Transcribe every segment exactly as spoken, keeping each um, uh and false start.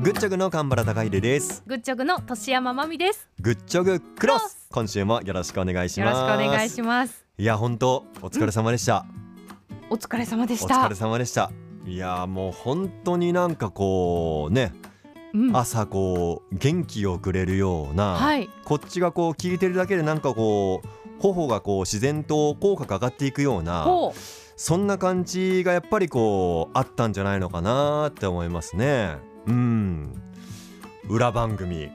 グッチョグの神原孝秀です。グッチョグの俊山真美です。グッチョグクロス、今週もよろしくお願いします。よろしくお願いします。いや本当お疲れ様でした。お疲れ様でした。お疲れ様でした。いやもう本当になんかこうね、うん、朝こう元気をくれるような、はい、こっちがこう聞いてるだけでなんかこう頬がこう自然と口角上がっていくような、そんな感じがやっぱりこうあったんじゃないのかなって思いますね。うん、裏番組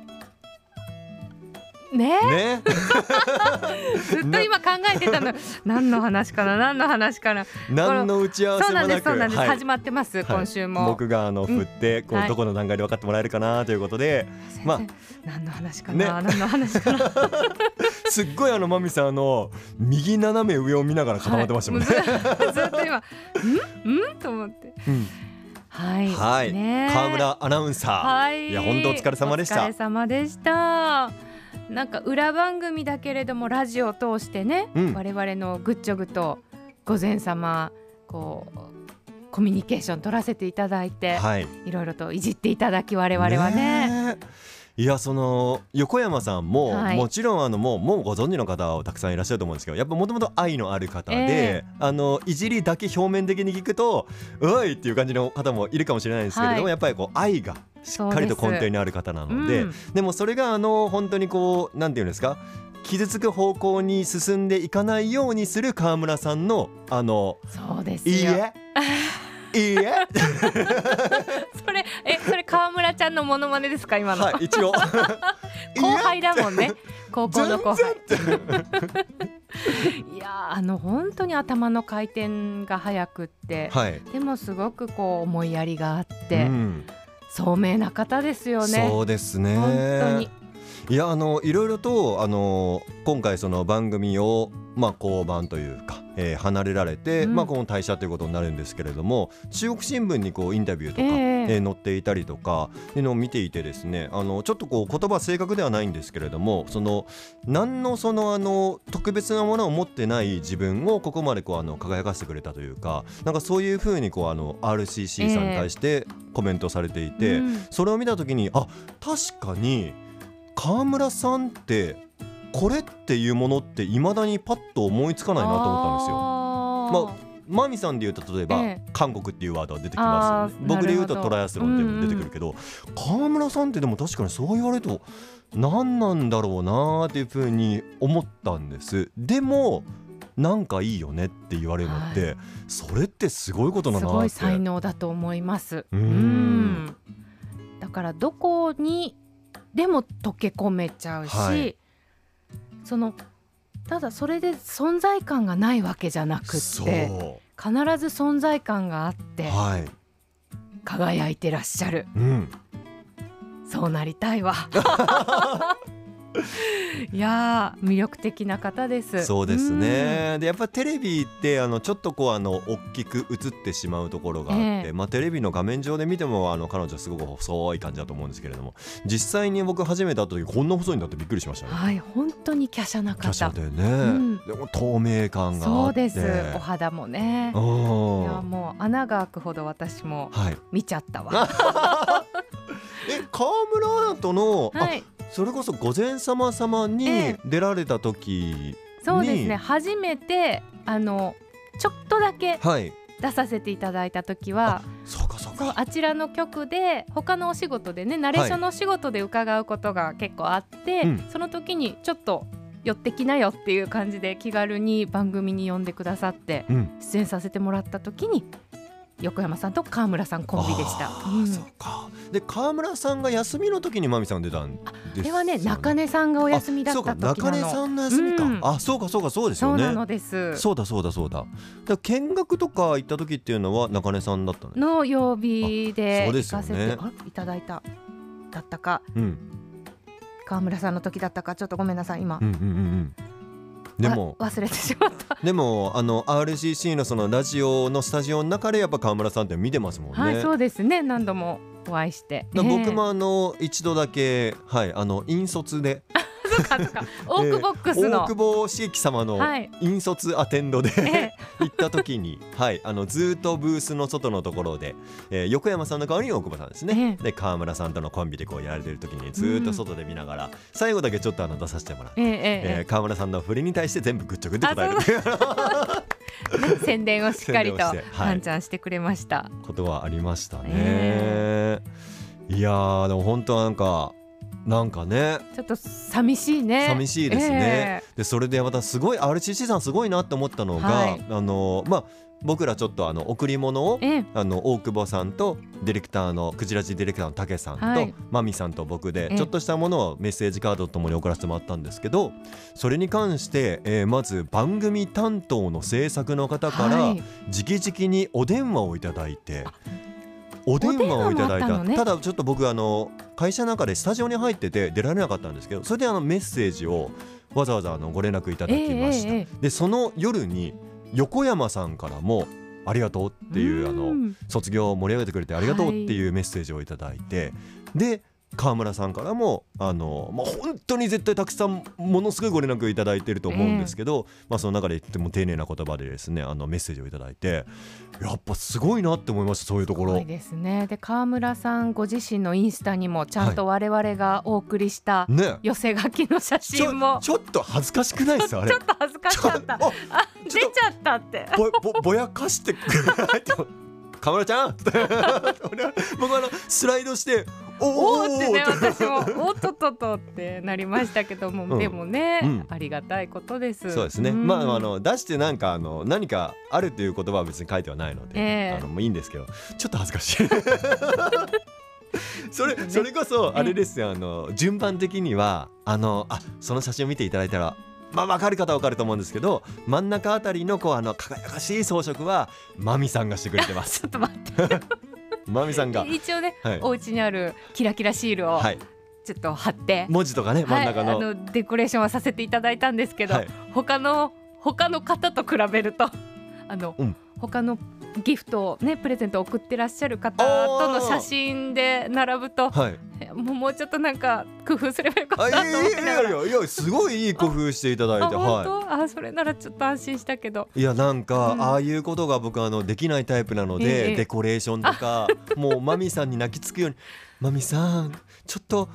ねえ、ね、ずっと今考えてたの何の話かな何の話かな何の打ち合わせもなく、そうなんです、はい、始まってます、はい、今週も僕があの振って、うん、こうどこの段階で分かってもらえるかなということで、はい、まあ何の話かな、ね、何の話かなすっごいあのマミさんあの右斜め上を見ながら固まってましたもんね、はい、ずっと今んんと思って、うん、はい、はいね、川村アナウンサー、はい、いや本当お疲れ様でした。お疲れ様でした。なんか裏番組だけれどもラジオを通してね、うん、我々のグッチョグと午前様こうコミュニケーション取らせていただいて、はい、いろいろといじっていただき我々は ね, ね。いやその横山さんも、はい、もちろんあのもう、もうご存知の方はたくさんいらっしゃると思うんですけど、やっぱもともと愛のある方で、えー、あのいじりだけ表面的に聞くとおいっていう感じの方もいるかもしれないんですけれども、はい、やっぱりこう愛がしっかりと根底にある方なの で, で,、うん、でもそれがあの本当にこうなんていうんですか、傷つく方向に進んでいかないようにする川村さんのあのそうですよ、いいえいいえそれえそれ川村ちゃんのモノマネですか今の、はい、一応後輩だもんね高校の後輩いやあの本当に頭の回転が速くって、はい、でもすごくこう思いやりがあって、うん、聡明な方ですよね。そうですね本当に。いやあのいろいろとあの今回その番組をまあ降板というか、えー、離れられて、うんまあ、この退社ということになるんですけれども、中国新聞にこうインタビューとか、えーえー、載っていたりとかっていうのを見ていてですね、あのちょっとこう言葉正確ではないんですけれども、その何のそのあの特別なものを持ってない自分をここまでこうあの輝かせてくれたというか、なんかそういうふうにこうあの アールシーシー さんに対してコメントされていて、えーうん、それを見たときにあ確かに川村さんってこれっていうものって未だにパッと思いつかないなと思ったんですよ。まあ、マミさんで言うと例えば、ええ、韓国っていうワードが出てきます、ね、僕で言うとトライアスロンっていうのが出てくるけど、うんうん、川村さんってでも確かにそう言われると何なんだろうなっていうふうに思ったんです。でもなんかいいよねって言われるのって、はい、それってすごいことなのって、すごい才能だと思います。うんうんだからどこにでも溶け込めちゃうし、はい、そのただそれで存在感がないわけじゃなくって、必ず存在感があって、はい、輝いてらっしゃる、うん、そうなりたいわいや魅力的な方です。そうですね。でやっぱテレビってあのちょっとこうあの大きく映ってしまうところがあって、えーまあ、テレビの画面上で見てもあの彼女はすごく細い感じだと思うんですけれども、実際に僕初めて会った時こんな細いんだってびっくりしましたね。はい本当に華奢な方、華奢でね、うん、でも透明感があって、そうです。お肌もね、いやもう穴が開くほど私も見ちゃったわ、はい、え川村アナとの、はいそれこそ午前様様に出られた時に、ええ、そうですね初めてあのちょっとだけ出させていただいた時は、はい、あ、そうかそうか、そうあちらの局で他のお仕事でねナレーションのお仕事で伺うことが結構あって、はいうん、その時にちょっと寄ってきなよっていう感じで気軽に番組に呼んでくださって、うん、出演させてもらった時に横山さんと川村さんコンビでした。あ、うん、そうか。で川村さんが休みの時にまみさん出たんですよね。あれはね中根さんがお休みだった時なの。中根さんの休みか、うん、あそうかそうかそうですよね。そうなのです。そうだそうだそう だ, だから見学とか行った時っていうのは中根さんだったねの曜日で行かせて、ね、いただいただったか、うん、川村さんの時だったかちょっとごめんなさい今、うんうんうんうんでも忘れてしまったでもあの アールシーシー の, そのラジオのスタジオの中でやっぱ川村さんって見てますもんね。はいそうですね何度もお会いして、僕もあの一度だけ、はい、あの引率でとかとかオークボックスの、えー、大久保茂樹様の引率アテンドで、はい、行った時に、はい、あのずっとブースの外のところで、えー、横山さんの代わりに大久保さんですね、えー、で川村さんとのコンビでこうやられてる時にずっと外で見ながら、うん、最後だけちょっとあの出させてもらって、えーえーえー、川村さんの振りに対して全部グッチョグって答えるっていう宣伝をしっかりとパンちゃんしてくれました、はい、ことはありましたね、えー、いやーでも本当なんかなんかねちょっと寂しいね寂しいですね、えー、でそれでまたすごい アールシーシー さんすごいなって思ったのが、はい、あのまあ僕らちょっとあの贈り物を、ええ、あの大久保さんとディレクターのクジラジディレクターのたけさんと、はい、まみさんと僕でちょっとしたものをメッセージカードとともに送らせてもらったんですけど、それに関して、えー、まず番組担当の制作の方から直々にお電話をいただいて、はい、お電話をいただいた、 た,、ね、ただちょっと僕あの会社の中でスタジオに入ってて出られなかったんですけど、それであのメッセージをわざわざあのご連絡いただきました、ええええ、でその夜に横山さんからもありがとうっていう、あの卒業を盛り上げてくれてありがとうっていうメッセージをいただいて、はい、で川村さんからもあの、まあ、本当に絶対たくさんものすごいご連絡いただいてると思うんですけど、えーまあ、その中でとても丁寧な言葉でですねあのメッセージをいただいて、やっぱすごいなって思いました。そういうところすごいですね。で川村さんご自身のインスタにもちゃんと我々がお送りした寄せ書きの写真も、はいね、ちょ、ちょっと恥ずかしくないですあれちょっと恥ずかしかったあ出ちゃったってぼ、ぼ、ぼやかしてくれないと川村ちゃん僕あのスライドしておーってね私もおっとっとっとってなりましたけども、うん、でもね、うん、ありがたいことです。そうですね、うん、まああの出してなんかあの何かあるという言葉は別に書いてはないので、えー、あのもういいんですけどちょっと恥ずかしいそれ、それこそあれですよ、あの順番的にはあのあその写真を見ていただいたらまあ分かる方は分かると思うんですけど、真ん中あたりのこうあの輝かしい装飾はマミさんがしてくれてますちょっと待ってマミさんが一応ね、はい、お家にあるキラキラシールをちょっと貼って、はい、文字とかね真ん中の、はい、あのデコレーションはさせていただいたんですけど、はい、他の他の方と比べるとあの、うん、他のギフトをねプレゼント送ってらっしゃる方との写真で並ぶと、はい、もう、もうちょっとなんか工夫すればよかったと思ってながら、いやいやいやすごいいい工夫していただいてあ、はい、本当あそれならちょっと安心したけど、いやなんか、うん、ああいうことが僕あのできないタイプなので、ええ、デコレーションとかもうマミさんに泣きつくようにマミさんちょっと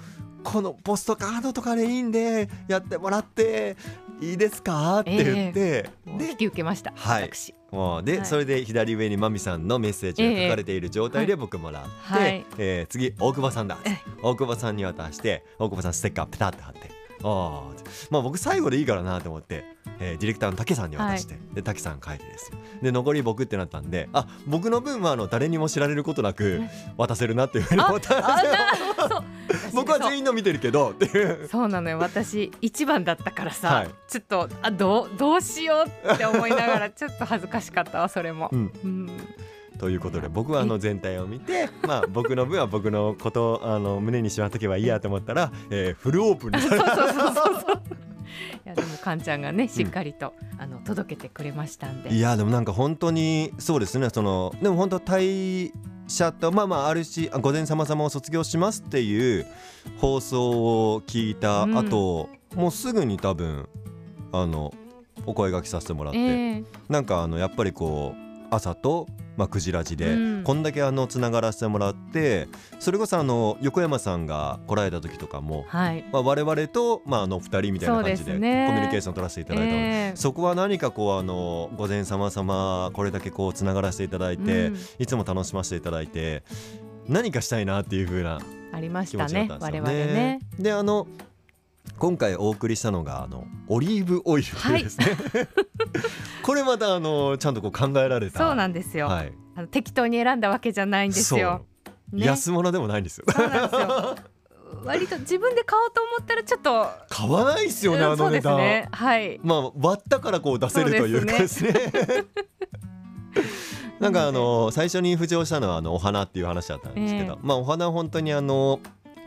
このポストカードとかでいいんでやってもらっていいですかって言って、えー、で引き受けました、はい、私もうで、はい、それで左上にマミさんのメッセージが書かれている状態で僕もらって、えーはいえー、次大久保さんだ、はい、大久保さんに渡して大久保さんステッカーペタッと貼ってあ、まあ、僕最後でいいからなと思って、えー、ディレクターの竹さんに渡して、はい、で竹さん書いてですよで残り僕ってなったんであ僕の分はあの誰にも知られることなく渡せるなっていうふうに思ったんですよ僕は全員の見てるけどっていうそうなのよ私いちばんだったからさ、はい、ちょっとあ ど, どうしようって思いながらちょっと恥ずかしかったわそれも、うんうんということで僕はあの全体を見てまあ僕の分は僕のことをあの胸にしまっとけばいいやと思ったらえフルオープンにそうそうそうそういやでもカンちゃんがねしっかりと、うん、あの届けてくれましたんでいやでもなんか本当にそうですねそのでも本当退社とまあまああるし午前様様を卒業しますっていう放送を聞いた後、うん、もうすぐに多分あのお声掛けさせてもらって、えー、なんかあのやっぱりこう朝と、まあ、くじらじで、うん、こんだけあのつながらせてもらってそれこそあの横山さんが来られた時とかも、はいまあ、我々と、まあ、あのふたりみたいな感じでコミュニケーション取らせていただいたので、えー、そこは何かこうあの午前様様これだけこうつながらせていただいて、うん、いつも楽しませていただいて何かしたいなっていう風な気持ちだったんですよね。ありましたね、我々ね。であの今回お送りしたのがあのオリーブオイルというですね、はい、これまたあのちゃんとこう考えられたそうなんですよ、はい、あの適当に選んだわけじゃないんですよ、ね、安物でもないんですよそうなんですよ割と自分で買おうと思ったらちょっと買わないですよねあの値段、うんねはいまあ、割ったからこう出せるというかですねなんかあの最初に浮上したのはあのお花っていう話だったんですけど、えーまあ、お花本当にあの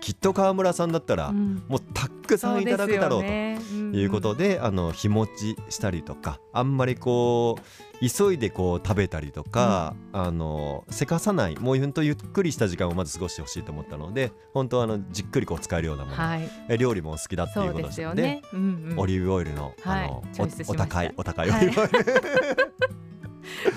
きっと川村さんだったら、うん、もうたくさんいただくだろうということで、あの日持ちしたりとか、あんまりこう急いでこう食べたりとか、うん、あのせかさない、もう本当ゆっくりした時間をまず過ごしてほしいと思ったので、本当あのじっくりこう使えるようなもの、はい、料理もお好きだっていうことですので、ね、うんうん、オリーブオイルの、あの、はい、お, お高いお高いオリーブオイル、はい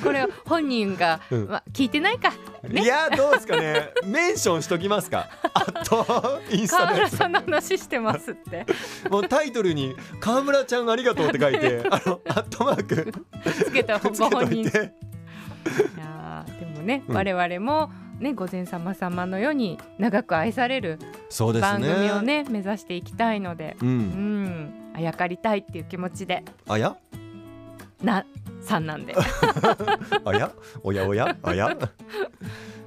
これ本人が、うんま、聞いてないか、ね、いやどうですかねメンションしときますかあとインスタのやつ、川村さんの話してますってもうタイトルに川村ちゃんありがとうって書いてあのアットマークつけたご本人いやでもね、うん、我々もね、午前様様のように長く愛される番組をね、目指していきたいので、うんうん、あやかりたいっていう気持ちで、あやなさんなんであやおやおやあや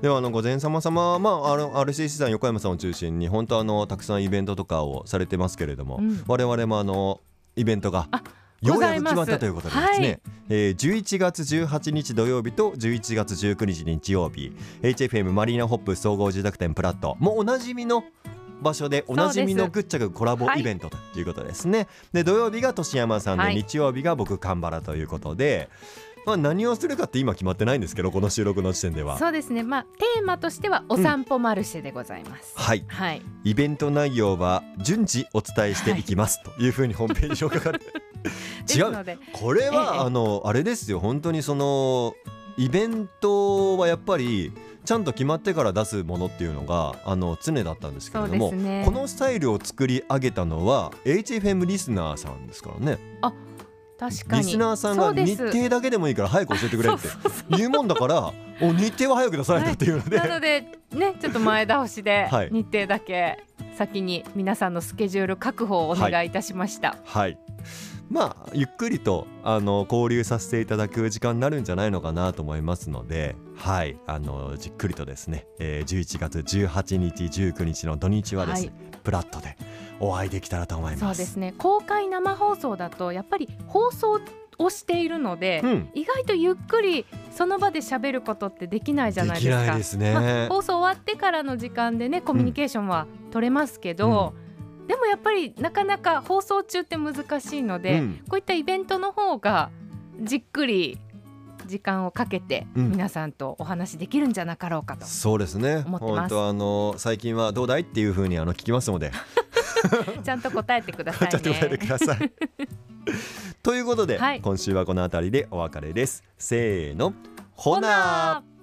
ではあの午前様様、まあ、あの アールシーシー さん横山さんを中心に本当あのたくさんイベントとかをされてますけれども、うん、我々もあのイベントがようやく決まったということでですね、はい、えー、じゅういちがつじゅうはちにち土曜日とじゅういちがつじゅうくにち日曜日、 エイチエフエム マリーナホップ総合住宅店プラットもうおなじみの場所でおなじみのぐっちゃぐコラボイベントということですね。で土曜日が俊山さんで、はい、日曜日が僕神原ということで、まあ、何をするかって今決まってないんですけど、この収録の時点ではそうですね、まあ、テーマとしてはお散歩マルシェでございます、うん、はい、はい、イベント内容は順次お伝えしていきます、はい、というふうにホームページを書かれて違う、これは、ええ、あのあれですよ、本当にそのイベントはやっぱりちゃんと決まってから出すものっていうのがあの常だったんですけれども、ね、このスタイルを作り上げたのは エイチエフエム リスナーさんですからね。あ、確かにリスナーさんが日程だけでもいいから早く教えてくれって言うもんだからお日程は早く出さないとっていうので、はい、なので、ね、ちょっと前倒しで日程だけ先に皆さんのスケジュール確保をお願いいたしました、はいはい、まあ、ゆっくりとあの交流させていただく時間になるんじゃないのかなと思いますので、はい、あのじっくりとですね、えー、じゅういちがつじゅうはちにちじゅうくにちの土日はですね、はい、プラットでお会いできたらと思います。そうですね、公開生放送だとやっぱり放送をしているので、うん、意外とゆっくりその場で喋ることってできないじゃないですか。できないですね、まあ、放送終わってからの時間でねコミュニケーションは取れますけど、うんうん、でもやっぱりなかなか放送中って難しいので、うん、こういったイベントの方がじっくり時間をかけて皆さんとお話できるんじゃなかろうかと思ってます、うん、そうですね、本当あの最近はどうだいっていう風にあの聞きますのでちゃんと答えてくださいねちゃんと答えてくださいということで、はい、今週はこのあたりでお別れです。せーの、ほなー。